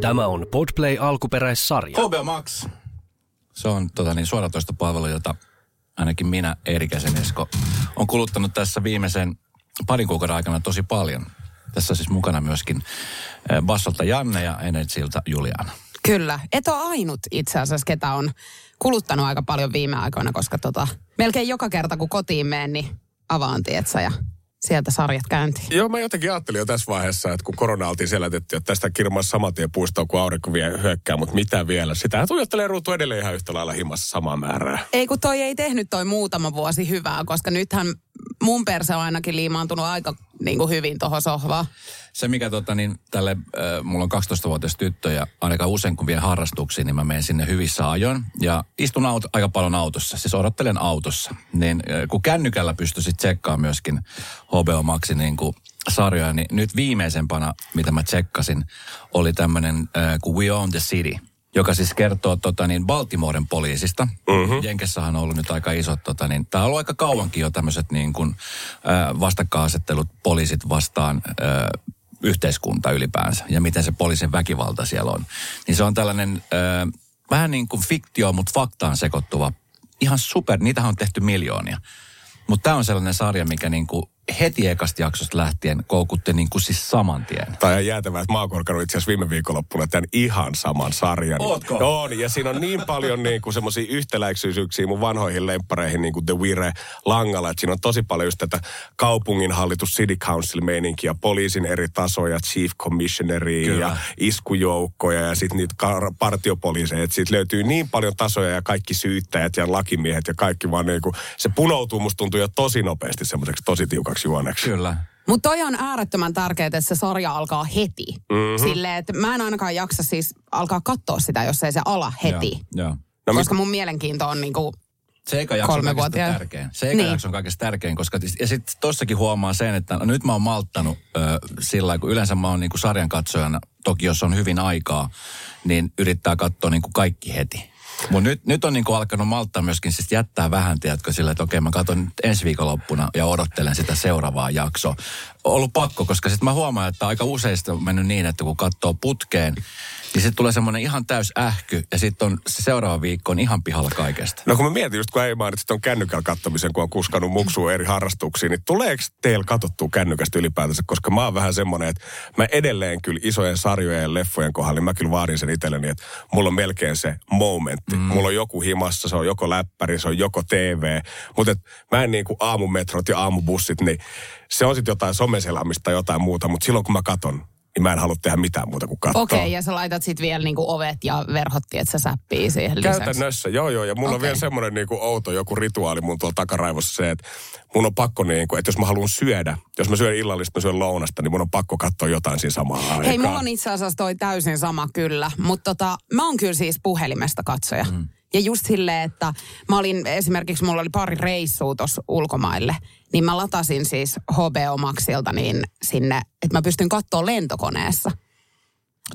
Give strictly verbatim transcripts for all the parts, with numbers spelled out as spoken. Tämä on Podplay-alkuperäissarja. H B O Max. Se on tota, niin, suoratoistopalvelu, jota ainakin minä, Eerikäisen Esko, on kuluttanut tässä viimeisen parin kuukauden aikana tosi paljon. Tässä siis mukana myöskin Bassolta Janne ja Energyltä Juliana. Kyllä. Et ole ainut itse asiassa, ketä on kuluttanut aika paljon viime aikoina, koska tota, melkein joka kerta, kun kotiin menen, niin avaan tietsä ja sieltä sarjat käyntiin. Joo, mä jotenkin ajattelin jo tässä vaiheessa, että kun korona oltiin selätetty, että tästä kirmassa saman tien puistoon, kun aurinko vie hyökkää, mutta mitä vielä? Sitähän tuijottelee ruutu edelleen ihan yhtä lailla himassa samaa määrää. Ei, kun toi ei tehnyt toi muutama vuosi hyvää, koska nythän mun perse on ainakin liimaantunut aika niin kuin hyvin tuohon sohvaan. Se mikä tota niin, tälle, äh, mulla on kaksitoistavuotias tyttö ja aika usein kun vien harrastuksiin, niin mä menen sinne hyvissä ajoin. Ja istun auto, aika paljon autossa, siis odottelen autossa. Niin äh, kun kännykällä pystyisi tsekkaamaan myöskin H B O Maxin niin kuin sarjoja, niin nyt viimeisempänä, mitä mä tsekkasin, oli tämmönen äh, kuin We Own This City, joka siis kertoo tota, niin Baltimoren poliisista. Mm-hmm. Jenkessähän on ollut nyt aika isot, tota, niin, tää on ollut aika kauankin jo tämmöiset niin kuin äh, vastakkainasettelut poliisit vastaan äh, yhteiskunta ylipäänsä ja miten se poliisin väkivalta siellä on. Niin se on tällainen äh, vähän niin kuin fiktio, mutta faktaan sekoittuva. Ihan super, niitähän on tehty miljoonia. Mutta tämä on sellainen sarja, mikä niinku heti ekasta jaksosta lähtien koukutti niinku siis saman tien. Tai on jäätävää, että mä oon korkannut itse asiassa viime viikonloppuna tämän ihan saman sarjan. Ootko? On, ja siinä on niin paljon niinku semmoisia yhtäläisyysyyksiä mun vanhoihin lemppareihin, niin kuin The Wire langalla. Että siinä on tosi paljon just tätä kaupunginhallitus, city council-meininkiä, poliisin eri tasoja, chief commissioneria ja iskujoukkoja ja sitten niitä kar- partiopoliiseja. Että siitä löytyy niin paljon tasoja ja kaikki syyttäjät ja lakimiehet ja kaikki vaan niinku, se punoutuu musta tuntuu jo tosi nopeasti semmoiseksi tosi tiukaksi juoneksi. Kyllä. Mutta toi on äärettömän tärkeää, että se sarja alkaa heti. Mm-hmm. Silleen, että mä en ainakaan jaksa siis alkaa katsoa sitä, jos ei se ala heti. Ja, ja. No, koska mun mielenkiinto on niinku se eka jakso on kaikista tärkein. Se eka niin. jakso on kaikista tärkein, koska ja sitten tossakin huomaa sen, että no, nyt mä oon malttanut äh, sillä lailla, kun yleensä mä oon niinku sarjan katsojana, toki jos on hyvin aikaa, niin yrittää katsoa niinku kaikki heti. Mutta nyt, nyt on niinku alkanut malttaa myöskin siis jättää vähän, tiedätkö, sillä, että okei, mä katson nyt ensi viikonloppuna ja odottelen sitä seuraavaa jaksoa. On ollut pakko, koska sitten mä huomaan, että aika useista on mennyt niin, että kun katsoo putkeen, niin sitten tulee semmoinen ihan täys ähky ja sitten on se seuraava viikko on ihan pihalla kaikesta. No kun mä mietin just, kun ei mainitsi tuon kännykällä kattomisen, kun on kuskannut muksua eri harrastuksiin, niin tuleeko teillä katsottua kännykästä ylipäätänsä? Koska mä oon vähän semmoinen, että mä edelleen kyllä isojen sarjojen ja leffojen kohdalla, niin mä kyllä vaadin sen itselleni, että mulla on melkein se momentti. Mm. Mulla on joku himassa, se on joko läppäri, se on joko T V, mutta mä en niin kuin aamumetrot ja aamubussit, niin se on sitten jotain someselaamista tai jotain muuta, mutta silloin kun mä katon, niin mä en halua tehdä mitään muuta kuin katsoa. Okei, okay, ja sä laitat sitten vielä niinku ovet ja verhot, että sä säppii siihen lisäksi. Käytännössä, joo joo, ja mulla okay. on vielä semmoinen niinku outo joku rituaali mun tuolla takaraivossa se, että mun on pakko niinku, että jos mä haluan syödä, jos mä syön illallista, mä syön lounasta, niin mun on pakko katsoa jotain siinä samaan aikaan. Hei, mulla on itse asiassa toi täysin sama kyllä, mutta tota, mä oon kyllä siis puhelimesta katsoja. Mm. Ja just silleen, että mä olin esimerkiksi, mulla oli pari reissua tuossa ulkomaille, niin mä latasin siis H B O Maxilta niin sinne, että mä pystyn katsoa lentokoneessa.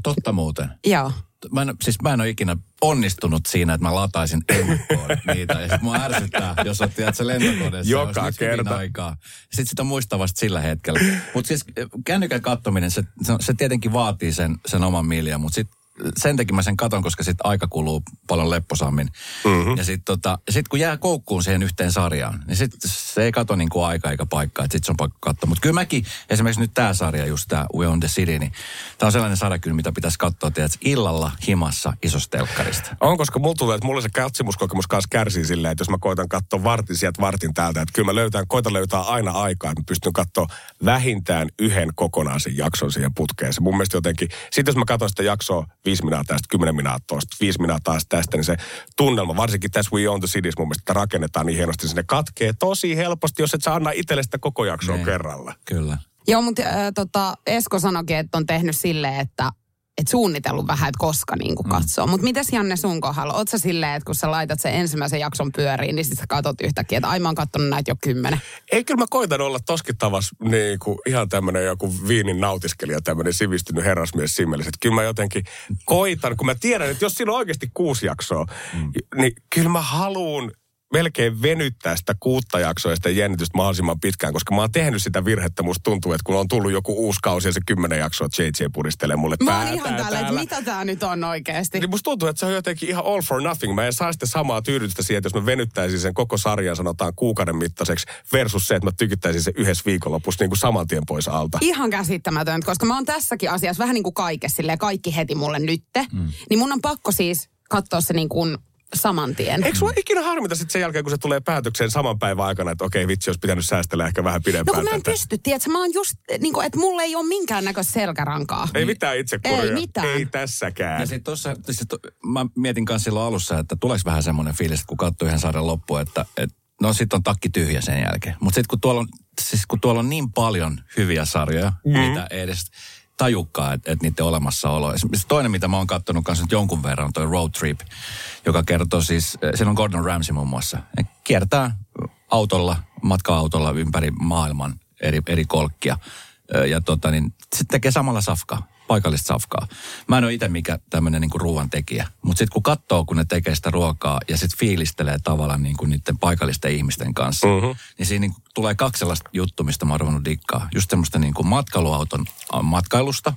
Totta muuten. Joo. Mä en, siis mä en ole ikinä onnistunut siinä, että mä lataisin ennakkoon niitä. Ja sit mua ärsyttää, jos oot tiedät se lentokoneessa. Joka kerta. Aikaa. Sitten sitä muistaa vasta sillä hetkellä. Mutta siis kännykän katsominen, se, se tietenkin vaatii sen, sen oman miljön, mutta sitten sen takia mä sen katon, koska sitten aika kuluu paljon lepposammin. Mm-hmm. Ja sitten tota, sit kun jää koukkuun siihen yhteen sarjaan, niin sitten se ei kato niin kuin aika eikä paikkaa, että sitten se on pakko katsoa. Mutta kyllä mäkin, esimerkiksi nyt tämä sarja, just tämä We Own the City, niin tämä on sellainen sarja kyllä, mitä pitäisi katsoa, tiedätkö, illalla himassa isosta telkkarista. On, koska mulla tulee, että mulla se katsomuskokemus kanssa kärsii silleen, että jos mä koitan katsoa vartin sieltä vartin täältä, että kyllä mä löytän, koitan löytää aina aikaa, että mä pystyn katsoa vähintään yhden kokonaisen jakson siihen putkeen. Se mun mielestä jotenkin, sitten jos mä katson sitä jaksoa, viisi minuuttia tästä, kymmenen minuuttia toista, viisi minuuttia taas tästä, niin se tunnelma, varsinkin tässä We Own the Cities, mun mielestä rakennetaan niin hienosti, niin ne katkee tosi helposti, jos et sä anna itselle sitä koko jaksoa ne. Kerralla. Kyllä. Joo, mutta äh, tota, Esko sanoikin, että on tehnyt silleen, että et suunnitellut vähän, että koska niin kuin katsoo. Mm. Mutta mitäs Janne sun kohdalla? Oot sä silleen, että kun sä laitat sen ensimmäisen jakson pyöriin, niin sit sä katot yhtäkkiä, että ai mä oon kattonut näitä jo kymmenen. Ei, kyllä mä koitan olla toskin tavas niin kuin ihan tämmönen joku viinin nautiskelija, tämmönen sivistynyt herrasmies simmelis. Että kyllä mä jotenkin koitan, kun mä tiedän, että jos siinä on oikeasti kuusi jaksoa, mm. niin kyllä mä haluun melkein venyttää sitä kuutta jaksoa ja sitä jännitystä mahdollisimman pitkään, koska mä oon tehnyt sitä virhettä. Musta tuntuu, että kun on tullut joku uusi kausi ja se kymmenen jaksoa, että J J puristelee mulle päätään. Mä oon ihan täällä, että mitä tää nyt on oikeesti. Niin musta tuntuu, että se on jotenkin ihan all for nothing. Mä en saa sitä samaa tyydytystä siihen, että jos mä venyttäisin sen koko sarjan sanotaan kuukauden mittaiseksi versus se, että mä tykittäisin sen yhdessä viikonlopussa niin kuin saman tien pois alta. Ihan käsittämätöntä, koska mä oon tässäkin asiassa vähän niin kuin kaikessa, silleen kaikki heti mulle nytte. Mm. Niin mun on pakko siis katsoa se niin kuin saman tien. Eikö sua ikinä harmita sitten sen jälkeen, kun se tulee päätökseen saman päivän aikana, että okei vitsi, olisi pitänyt säästellä ehkä vähän pidempään. No kun mä en tätä pysty, tiedätkö, mä oon just, niin kuin, että mulla ei ole minkäännäköistä selkärankaa. Ei mitään itsekuria. Ei mitään. Ei tässäkään. Ja sit tossa, sit to, mä mietin kanssa silloin alussa, että tuleeko vähän semmoinen fiilis, että kun katsoo yhden sarjan loppuun, että et, no sit on takki tyhjä sen jälkeen. Mutta sit kun tuolla on, siis kun tuolla on niin paljon hyviä sarjoja, mm. mitä edes tajukkaa, että et niiden olemassaolo. Esimerkiksi toinen, mitä mä oon kattonut kanssa nyt jonkun verran, on toi Road Trip, joka kertoo siis, siinä on Gordon Ramsay muun muassa. Ne kiertää autolla, matka-autolla ympäri maailman eri, eri kolkkia. Ja tota niin, sitten tekee samalla safkaa, paikallista safkaa. Mä en ole itse mikä tämmöinen niinku ruoan tekijä, mutta sitten kun katsoo, kun ne tekee sitä ruokaa ja sitten fiilistelee tavallaan niinku niiden paikallisten ihmisten kanssa, mm-hmm. niin siinä niinku tulee kaksi sellaista juttu, mistä mä oon ruvennut dikkaa. Just semmoista niinku matkailuauton matkailusta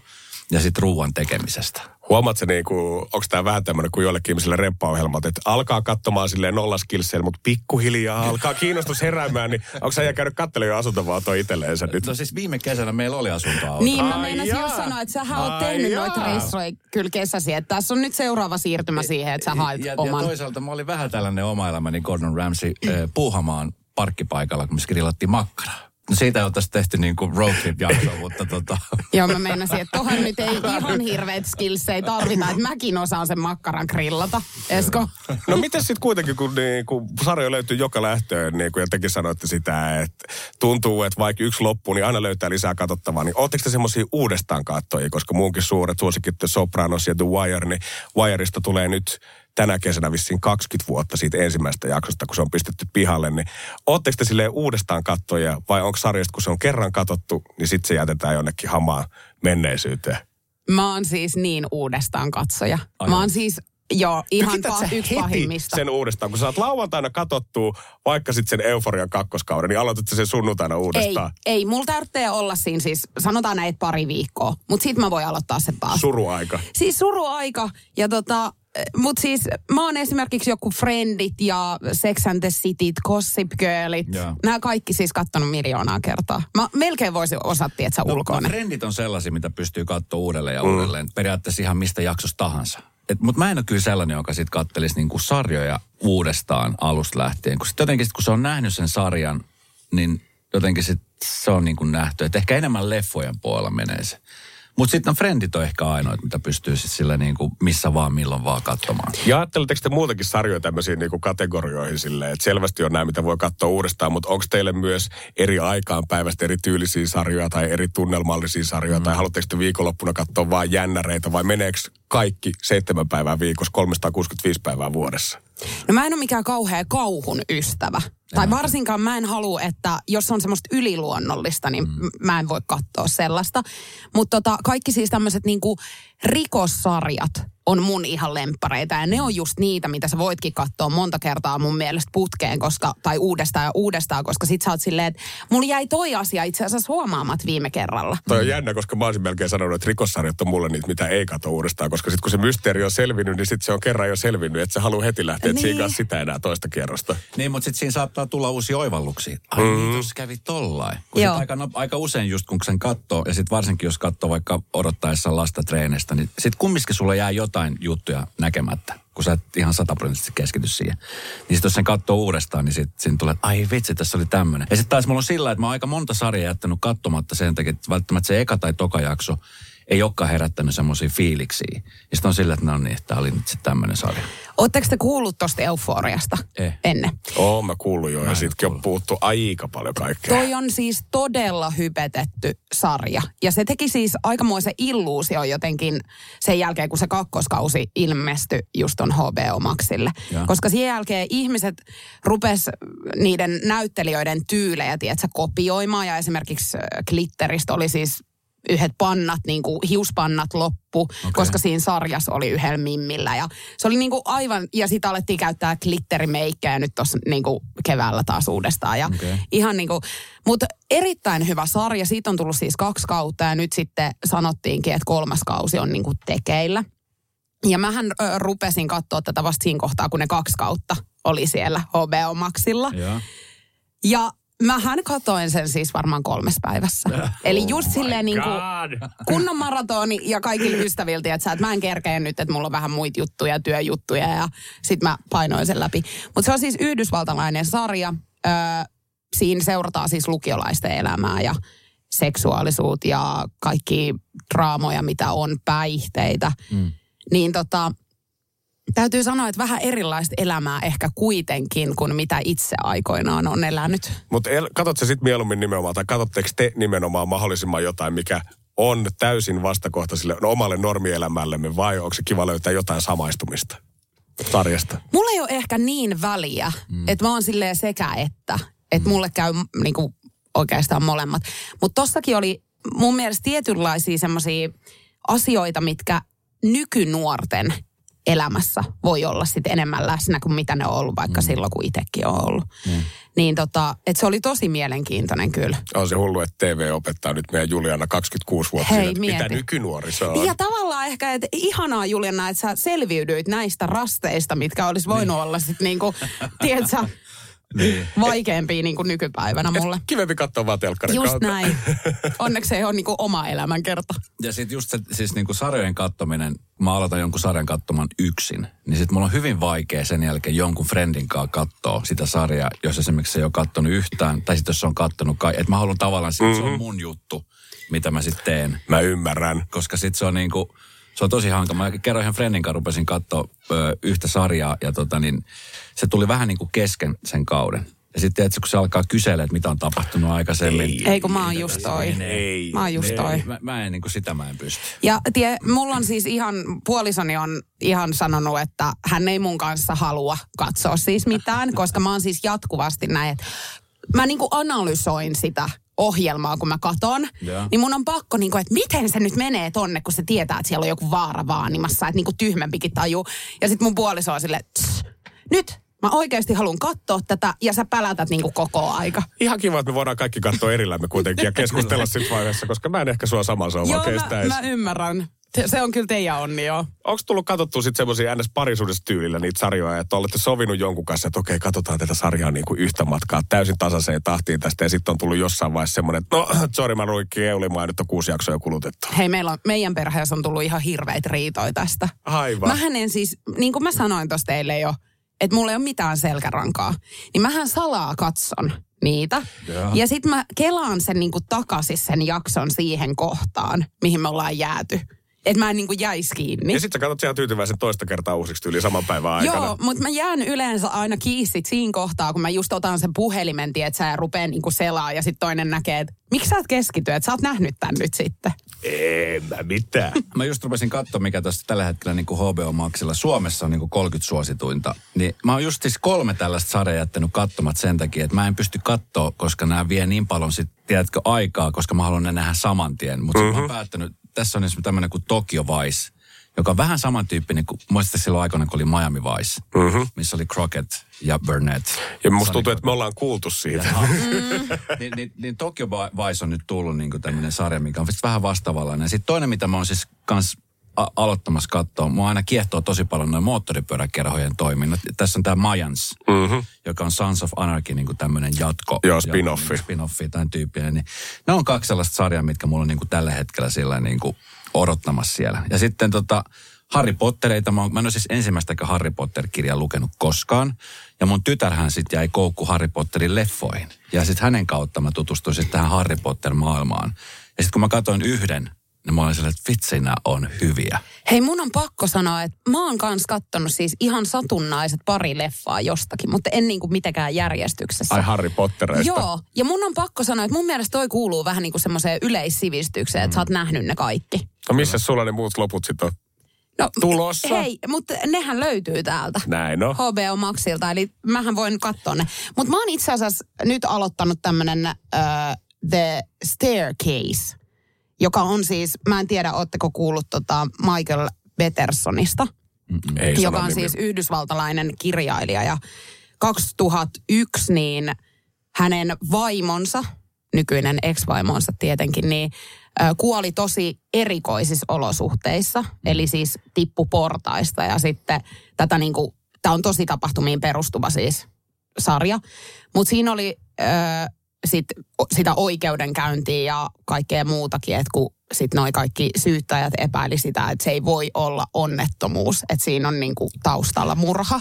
ja sitten ruoan tekemisestä. Huomaatko niinku, onko tämä vähän tämmöinen kuin joillekin ihmisille remppaohjelmat, että alkaa katsomaan silleen nollaskilsseillä, mutta pikkuhiljaa alkaa kiinnostus heräämään, niin onko sä käynyt katselemaan jo asuntoautoa itselleensä nyt? No siis viime kesänä meillä oli asuntoauto. Niin, mä meinasin jo sanoa, että sähän oot tehnyt jaa. noita reissuja kyllä kesäsi, että tässä on nyt seuraava siirtymä siihen, että sä haet ja, oman. Ja toisaalta mä olin vähän tällainen oma elämäni Gordon Ramsay äh, puuhamaan parkkipaikalla, kun me grillattiin makkaraa. No siitä ei ole tässä tehty niin kuin road trip -jakso, mutta tota. Joo, mä meinasin, että tohon nyt ei ihan hirveet skills ei tarvita, että mäkin osaan sen makkaran grillata, Esko. No miten sitten kuitenkin, kun, niin, kun sarjo löytyy joka lähtöön, niin kuin jotenkin sanoitte sitä, että tuntuu, että vaikka yksi loppuu, niin aina löytää lisää katsottavaa, niin ootteko te semmoisia uudestaan kattojia, koska muunkin suuret suosikit Sopranos ja The Wire, niin Wireista tulee nyt tänä kesänä vissiin kaksikymmentä vuotta siitä ensimmäisestä jaksosta, kun se on pistetty pihalle, niin ootteko te silleen uudestaan katsoja vai onko sarjasta, kun se on kerran katsottu, niin sitten se jätetään jonnekin hamaan menneisyyteen? Mä oon siis niin uudestaan katsoja. Aina. Mä oon siis joo, ihan pa- yksi pahimmista. Sen uudestaan, kun sä oot lauantaina katsottua, vaikka sitten sen Euforian kakkoskauden, niin aloitat sen sunnuntaina uudestaan. Ei, ei, mulla tarvitsee olla siinä siis, sanotaan näitä pari viikkoa, mutta sit mä voin aloittaa sen taas. Suruaika. Siis suruaika ja tota. Mutta siis mä oon esimerkiksi joku Friendit ja Sex and the Cityt, Gossip Girlit. Joo. Nämä kaikki siis kattonut miljoonaa kertaa. Mä melkein voisin osattiin, että sä no, ulkoon. No Friendit on sellaisia, mitä pystyy katsoa uudelleen ja mm. uudelleen. Periaatteessa ihan mistä jaksosta tahansa. Mutta mä en ole kyllä sellainen, joka sit kattelisi niinku sarjoja uudestaan alusta lähtien. Kun sit jotenkin sit, kun se on nähnyt sen sarjan, niin jotenkin sit se on niinku nähty. Et ehkä enemmän leffojen puolella menee se. Mutta sitten Friendit on ehkä ainoat, mitä pystyy sitten sillä niinku missä vaan, milloin vaan katsomaan. Ja ajatteletteko te muutenkin sarjoja tämmöisiin niinku kategorioihin silleen, että selvästi on nämä, mitä voi katsoa uudestaan, mutta onko teille myös eri aikaan päivästä eri tyylisiä sarjoja tai eri tunnelmallisia sarjoja, mm. tai haluatteko te viikonloppuna katsoa vaan jännäreitä vai meneekö kaikki seitsemän päivää viikossa, kolmesataakuusikymmentäviisi päivää vuodessa? No mä en ole mikään kauhea kauhun ystävä. Tai varsinkaan mä en halua, että jos on semmoista yliluonnollista, niin mm. mä en voi katsoa sellaista. Mutta tota, kaikki siis tämmöiset niinku rikossarjat on mun ihan lemppareita. Ja ne on just niitä, mitä sä voitkin katsoa monta kertaa mun mielestä putkeen, koska, tai uudestaan ja uudestaan, koska sit sä oot silleen, että mulla jäi toi asia itse asiassa huomaamat viime kerralla. Toi on jännä, koska mä olisin melkein sanonut, että rikossarjat on mulle niitä, mitä ei katso uudestaan, koska sit kun se mysteeri on selvinnyt, niin sit se on kerran jo selvinnyt, että sä haluu heti lähteä niin siikaa sitä enää toista kierrosta. Niin, mutta sit siinä saattaa tulla uusia oivalluksia. Ai mm. niin, tuossa kävi tollain. Kun sit aika, no, aika usein just kun sen katsoo, ja sit varsinkin jos katsoo vaikka odottaessa lasta treenestä, niin sit kumminkin sulla jää jotain juttuja näkemättä, kun sä et ihan sataprosenttisesti keskity siihen. Niin sit jos sen katsoo uudestaan, niin sit siinä tulee, ai vitsi, tässä oli tämmönen. Ja sit taas mulla on sillä, että mä oon aika monta sarjaa jättänyt katsomatta sen takia, että välttämättä se eka tai toka jakso ei olekaan herättänyt semmoisia fiiliksiä. Ja sit on sillä, että no niin, että tää oli nyt sit tämmönen sarja. Ootteko te kuullut tosta Euforiasta eh. ennen? Oon mä kuullut jo, mä ja sitkin on puhuttu aika paljon kaikkea. Toi on siis todella hypetetty sarja. Ja se teki siis aikamoisen illuusion jotenkin sen jälkeen, kun se kakkoskausi ilmestyi just on H B O Maxille. Ja. Koska sen jälkeen ihmiset rupes niiden näyttelijöiden tyylejä, tiedätkö, kopioimaan. Ja esimerkiksi Glitteristä oli siis yhdet pannat, niin kuin hiuspannat loppu, okay. koska siinä sarjassa oli yhdellä mimmillä. Ja se oli niin kuin aivan, ja sitä alettiin käyttää glitterimeikkejä nyt tuossa niin kuin keväällä taas uudestaan. Ja okay. ihan niin kuin, mutta erittäin hyvä sarja, siitä on tullut siis kaksi kautta ja nyt sitten sanottiinkin, että kolmas kausi on niin kuin tekeillä. Ja mähän ö, rupesin katsoa tätä vasta siinä kohtaa, kun ne kaksi kautta oli siellä H B O Maxilla. Ja, ja mähän katoin sen siis varmaan kolmessa päivässä. Oh Eli just silleen niin kuin kunnon maratoni ja kaikille ystäviltä, että sä et mä en kerkeä nyt, että mulla on vähän muita juttuja, työjuttuja ja sit mä painoin sen läpi. Mutta se on siis yhdysvaltalainen sarja. Ö, siinä seurataan siis lukiolaisten elämää ja seksuaalisuut ja kaikki draamoja, mitä on, päihteitä. Mm. Niin tota, täytyy sanoa, että vähän erilaista elämää ehkä kuitenkin, kuin mitä itse aikoinaan on elänyt. Mutta el- katsotko sitten mieluummin nimenomaan, tai katsotteko te nimenomaan mahdollisimman jotain, mikä on täysin vastakohta sille no, omalle normielämällemme, vai onko se kiva löytää jotain samaistumista sarjasta? Mulla ei ole ehkä niin väliä, mm. että mä oon silleen sekä että, että mm. mulle käy niinku, oikeastaan molemmat. Mutta tossakin oli mun mielestä tietynlaisia semmoisia asioita, mitkä nykynuorten elämässä voi olla sitten enemmän läsnä kuin mitä ne on ollut vaikka mm. silloin, kun itsekin on ollut. Mm. Niin tota, että se oli tosi mielenkiintoinen kyllä. On se hullu, että T V opettaa nyt meidän Juliana kaksikymmentäkuusi vuotta Hei, siinä, mitä nykynuoriso on. Ja tavallaan ehkä, että ihanaa Juliana, että sä selviydyit näistä rasteista, mitkä olisi voinut niin. olla sitten niinku, tiedätkö Niin. vaikeampia niin kuin nykypäivänä mulle. Et kivempi katsoa vaan telkkarin just kautta. Näin. Onneksi ei ole niin kuin oma elämänkerta. Ja sitten just se siis niin kuin sarjojen kattominen, kun mä aloitan jonkun sarjan katsomaan yksin, niin sitten mulla on hyvin vaikea sen jälkeen jonkun friendin kanssa katsoa sitä sarjaa, jos esimerkiksi se ei ole katsonut yhtään, tai sitten jos se on katsonut kaikki. Että mä haluan tavallaan, että mm-hmm. se on mun juttu, mitä mä sitten teen. Mä ymmärrän. Koska sitten se on niin kuin, se on tosi hankala. Mä kerran ihan friendin kanssa rupesin katsoa ö, yhtä sarjaa ja tota niin, se tuli vähän niin kuin kesken sen kauden. Ja sitten tietysti kun se alkaa kysellä, että mitä on tapahtunut aikaisemmin. Ei, ei kun mä oon just toi. Ei, mä oon just ei, toi. Mä, mä en niin kuin sitä mä en pysty. Ja tie, mulla on siis ihan, puolisoni on ihan sanonut, että hän ei mun kanssa halua katsoa siis mitään, koska mä oon siis jatkuvasti näin, että mä niin kuin analysoin sitä ohjelmaa, kun mä katon, yeah. niin mun on pakko, niin kuin, että miten se nyt menee tonne, kun se tietää, että siellä on joku vaara vaanimassa, että niin kuin tyhmempikin tajuu. Ja sit mun puoliso on silleen, nyt mä oikeasti haluan katsoa tätä, ja sä pälätät niin kuin koko aika. Ihan kiva, että me voidaan kaikki katsoa erillämme kuitenkin ja keskustella sit vaiheessa, koska mä en ehkä sua saman saa vaan kestäisi. Mä, mä ymmärrän. Se on kyllä teidän onni, joo. Onko tullut katsottua sitten semmoisia ns. Parisuudessa tyylillä niitä sarjoja, että olette sovinut jonkun kanssa, että okei, katsotaan tätä sarjaa niin kuin yhtä matkaa täysin tasaiseen tahtiin tästä, ja sitten on tullut jossain vaiheessa semmoinen, että no, sori, mä ruikkiin eulimaan, ja nyt on kuusi jaksoa kulutettu. Hei, meillä on, meidän perheessä on tullut ihan hirveitä riitoja tästä. Aivan. Mähän en siis, niin kuin mä sanoin tuossa teille jo, että mulla ei ole mitään selkärankaa, niin mähän salaa katson niitä. Yeah. Ja sitten mä kelaan sen niin kuin takaisin sen jakson siihen kohtaan, mihin me ollaan jääty. Että mä en niin kuin jäisi kiinni. Ja sit sä katsot ihan tyytyväisen toista kertaa uusiksi tyyliin saman päivän aikana. Joo, mutta mä jään yleensä aina kiissit siinä kohtaa, kun mä just otan sen puhelimen, tietsä, ja rupeen niin kuin selaa. Ja sit toinen näkee, että miksi sä oot keskity, että sä oot nähnyt tän nyt sitten. Ei mä mitään. Mä just rupesin katsoa, mikä tässä tällä hetkellä niin kuin H B O Maxilla Suomessa on niin kuin kolmekymmentä suosituinta. Niin mä oon just siis kolme tällaista sarjaa jättänyt katsomat sen takia, että mä en pysty katsoa, koska nämä vie niin paljon sit, tiedätkö, aikaa, koska mä haluan ne nähdä saman tien. Mutta mm-hmm. mä oon päättänyt, tässä on esimerkiksi tämmöinen kuin Tokyo Vice, joka on vähän samantyyppinen kuin, muistatte silloin aikana, kun oli Miami Vice, mm-hmm. missä oli Crockett ja Burnett. Ja musta tuntuu, että me ollaan kuultu siitä. Mm. niin, niin, niin Tokyo Vice on nyt tullut niin tämmöinen sarja, mikä on vähän vastaavallainen. Sitten toinen, mitä mä oon siis kans a- aloittamassa katsoa, mua aina kiehtoo tosi paljon noin moottoripyöräkerhojen toiminnat. Tässä on tämä Mayans, mm-hmm. joka on Sons of Anarchy, niin tämmöinen jatko. Joo, spin-offi. Niin spin-offi, tämän tyyppinen. Niin, ne on kaksi sellaista sarjaa, mitkä mulla on niin kuin tällä hetkellä sillä niin kuin odottamassa siellä. Ja sitten tota, Harry Pottereita, mä, mä en ole siis ensimmäistäkään Harry Potter-kirjaa lukenut koskaan. Ja mun tytärhän sitten jäi koukku Harry Potterin leffoihin. Ja sitten hänen kautta mä tutustuin sitten tähän Harry Potter-maailmaan. Ja sitten kun mä katsoin yhden, niin mä olin silleen, että vitsi, nämä on hyviä. Hei, mun on pakko sanoa, että mä oon kans kattonut siis ihan satunnaiset pari leffaa jostakin, mutta en niin kuin mitenkään järjestyksessä. Ai Harry Pottereista. Joo, ja mun on pakko sanoa, että mun mielestä toi kuuluu vähän niin kuin semmoiseen yleissivistykseen, että mm. sä oot nähnyt ne kaikki. No missä sulla ne muut loput sit on? No, tulossa. Hei, mutta nehän löytyy täältä. Näin on. H B O Maxilta, eli mähän voin katsoa ne. Mutta mä oon itse asiassa nyt aloittanut tämmönen uh, The Staircase. joka on siis, mä en tiedä, ootteko kuullut tota Michael Petersonista, ei, joka on siis yhdysvaltalainen kirjailija. Ja kaksituhattayksi niin hänen vaimonsa, nykyinen ex-vaimonsa tietenkin, niin kuoli tosi erikoisissa olosuhteissa, eli siis tippu portaista ja sitten tätä niin kuin, tämä on tosi tapahtumiin perustuva siis sarja, mutta siinä oli ö, sit, sitä oikeudenkäyntiä ja kaikkea muutakin, että kun sitten noi kaikki syyttäjät epäili sitä, että se ei voi olla onnettomuus, että siinä on niin kuin taustalla murha.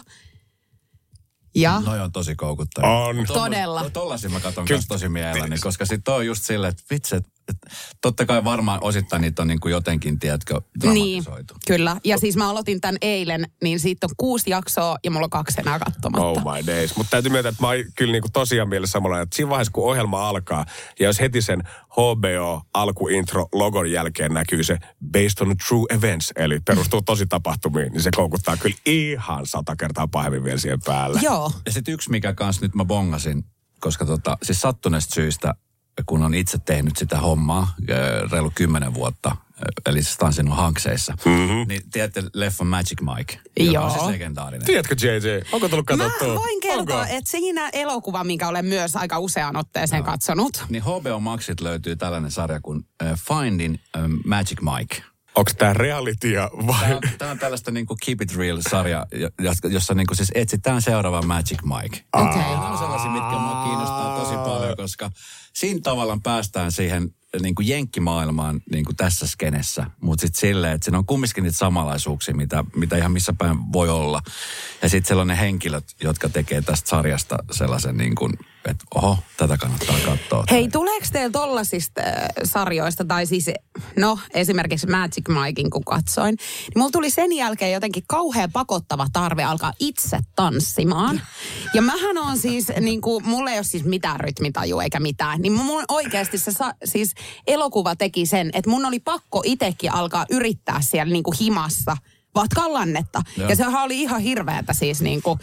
Ja? Noi on tosi koukuttavia. On. Todella. To, tollaisia mä katson myös tosi mielelläni, koska sit on just silleen, että vitset, et, totta kai varmaan osittain niitä on niin kuin jotenkin, tiedätkö, dramatisoitu. Niin, kyllä. Ja siis mä aloitin tämän eilen, niin siitä on kuusi jaksoa ja mulla on kaksi enää katsomatta. Oh my days. Mutta täytyy myöntää, että mä oon kyllä niin kuin tosiaan mielessä samalla, että siinä vaiheessa kun ohjelma alkaa, ja jos heti sen H B O-alkuintro-logon jälkeen näkyy se based on true events, eli perustuu tosi tapahtumiin, niin se koukuttaa kyllä ihan sata kertaa pahemmin vielä siihen päälle. Joo. Ja sitten yksi, mikä kanssa nyt mä bongasin, koska tota, siis sattuneesta syystä, kun on itse tehnyt sitä hommaa reilu kymmenen vuotta, eli se tanssin on hankseissa, mm-hmm. niin tiedätte leffa Magic Mike, joka on siis legendaarinen. Tiedätkö J J? Onko tullut katsottua? Mä voin kertoa, että siinä elokuva, minkä olen myös aika useaan otteeseen no. katsonut. Niin H B O Maxit löytyy tällainen sarja kuin Finding Magic Mike. Onko tämä realitya vai? Tämä on, on tällaista niinku Keep It Real-sarja, jossa niinku siis etsitään seuraava Magic Mike. Okei. Okay. Nämä on sellaisia, mitkä mua kiinnostaa tosi paljon, koska siinä tavallaan päästään siihen niinku jenkkimaailmaan niinku tässä skenessä. Mutta sitten silleen, että siinä on kumminkin niitä samanlaisuuksia, mitä, mitä ihan missä päin voi olla. Ja sitten sellainen henkilöt, jotka tekee tästä sarjasta sellaisen niinku, että oho, tätä kannattaa katsoa. Hei, tuleeko teillä tollasista äh, sarjoista, tai siis, no esimerkiksi Magic Mikein kun katsoin, niin mulla tuli sen jälkeen jotenkin kauhean pakottava tarve alkaa itse tanssimaan. Ja mähän on siis, niin kuin, mulla ei ole siis mitään rytmitajua eikä mitään, niin mun oikeasti se sa- siis elokuva teki sen, että mun oli pakko itsekin alkaa yrittää siellä niin kuin himassa vatkaa lannetta. Joo. Ja sehän oli ihan hirveätä siis niinku.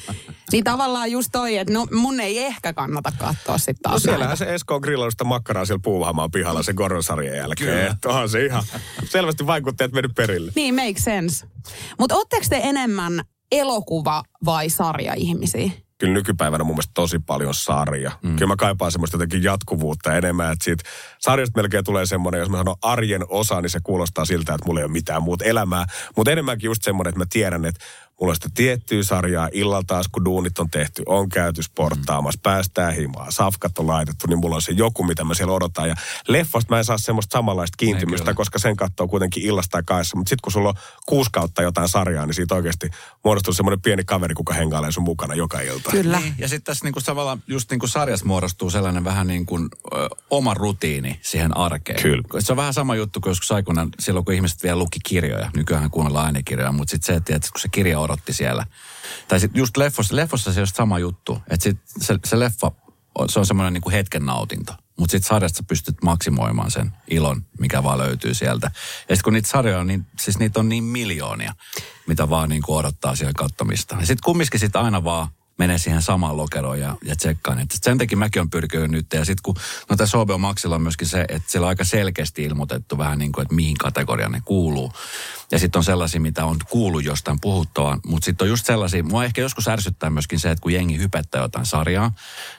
Niin tavallaan just toi, että no mun ei ehkä kannata katsoa sit taas. No siellähän se Esko on grillannut sitä makkaraa siellä Puuhamaan pihalla sen Gordon-sarjan jälkeen. Että onhan se ihan selvästi vaikutteet mennyt perille. Niin, make sense. Mutta ootteko te enemmän elokuva- vai sarja-ihmisiä? Kyllä nykypäivänä mun mielestä tosi paljon sarja. Mm. Kyllä mä kaipaan semmoista jotenkin jatkuvuutta enemmän, että siitä sarjasta melkein tulee semmoinen, jos mä sanon arjen osa, niin se kuulostaa siltä, että mulla ei ole mitään muuta elämää. Mutta enemmänkin just semmoinen, että mä tiedän, että mulla on sitä tiettyä sarjaa illalla taas, kun duunit on tehty, on käyty sporttaamassa, mm. päästään himaan, safkat on laitettu, niin mulla on se joku, mitä mä siellä odotan. Ja leffasta mä en saa semmoista samanlaista kiintymystä, koska sen katsoo kuitenkin illasta tai kahdessa. Mutta sitten kun sulla on kuusi kautta jotain sarjaa, niin siitä oikeasti muodostuu semmoinen pieni kaveri, kuka hengailee sun mukana joka ilta. Kyllä. Ja sitten tässä niinku tavallaan just niinku sarjassa muodostuu sellainen vähän niin kuin ö, oma rutiini siihen arkeen. Kyllä. Se on vähän sama juttu kuin joskus aikoinaan silloin, kun ihmiset vielä luki kirjoja. Nykyään kuunnellaan ainekirjoja, mutta sitten se, että kun se kirja odotti siellä. Tai sitten just leffossa, leffossa se on sama juttu, että sit se, se leffa, se on semmoinen niinku hetken nautinto, mutta sitten sarjasta sä pystyt maksimoimaan sen ilon, mikä vaan löytyy sieltä. Ja sitten kun niitä sarjoja on, niin, siis niitä on niin miljoonia, mitä vaan niinku odottaa siellä katsomista. Ja sitten kumminkin sit aina vaan menee siihen samaan lokeroon ja, ja tsekkaan. Et sen takia mäkin on pyrkinyt nyt. Ja sitten kun no tässä H B O Maxilla on myöskin se, että siellä on aika selkeästi ilmoitettu vähän niin kuin, että mihin kategoriaan ne kuuluu. Ja sitten on sellaisia, mitä on kuullut jostain puhuttavan. Mutta sitten on just sellaisia, mua ehkä joskus ärsyttää myöskin se, että kun jengi hypettää jotain sarjaa,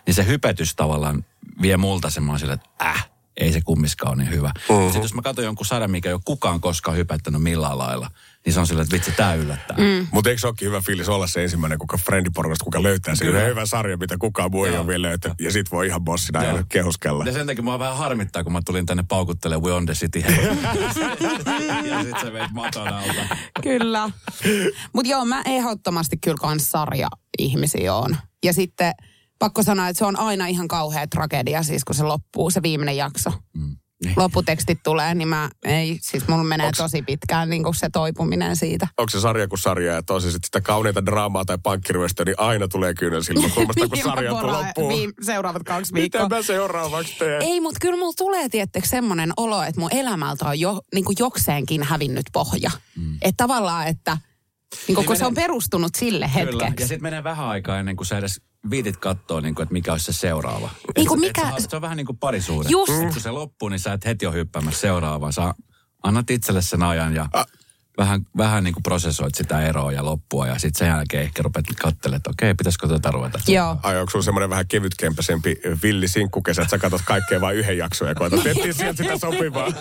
niin se hypetys tavallaan vie multa semmoiselle, että äh, ei se kummiskaan ole niin hyvä. Uh-huh. Sitten jos mä katson jonkun sarjan, mikä ei ole kukaan koskaan hypettänyt millään lailla, niin se on silleen, että vitsi, tää yllättää. Mm. Mutta eikö se olekin hyvä fiilis olla se ensimmäinen, kuka friendiporukasta, kuka löytää sen yhden hyvän sarjan, mitä kukaan muu ei ole vielä löytänyt. Ja sit voi ihan bossina ja kehuskella. Ja sen takia mua vähän harmittaa, kun mä tulin tänne paukuttelemaan We Own This City. Ja sit sä veit maton alta. Kyllä. Mut joo, mä ehdottomasti kyllä kans sarja-ihmisiä oon. Ja sitten pakko sanoa, että se on aina ihan kauhea tragedia, siis kun se loppuu, se viimeinen jakso. Mm. Lopputekstit tulee, niin mä ei, siis mulla menee Onks, tosi pitkään niin kuin se toipuminen siitä. Onko se sarja kuin sarja ja tosi sitten sitä kauneita draamaa tai pankkiryöstöä, niin aina tulee kyynelsilmä kulmasta, kun sarja loppuu. Viim- seuraavat kaksi viikkoa. Mitä mä seuraavaksi teen? Ei, mutta kyllä mulla tulee tietysti semmoinen olo, että mun elämältä on jo, niin kuin jokseenkin hävinnyt pohja. Mm. Että tavallaan, että Niin koko mene... se on perustunut sille hetkeksi. Kyllä. Ja sitten menee vähän aikaa ennen kuin sä edes viitit kattoo, niin kuin, että mikä olisi se seuraava. Niin kuin et, mikä... et, se on vähän niin kuin parisuhde. Just. Sitten kun se loppuu, niin sä et heti ole hyppäämässä seuraavaan. Sä annat itselle sen ajan ja... Ah. Vähän, vähän niin kuin prosessoit sitä eroa ja loppua ja sitten sen jälkeen ehkä rupeat katselemaan, että okei, pitäisikö tätä ruveta. Joo. Ai, onko sulla semmoinen vähän kevytkempäisempi villisinkku-kesä, että sä katot kaikkea vain yhden jakson ja koetat etsiä sieltä sitä sopivaa?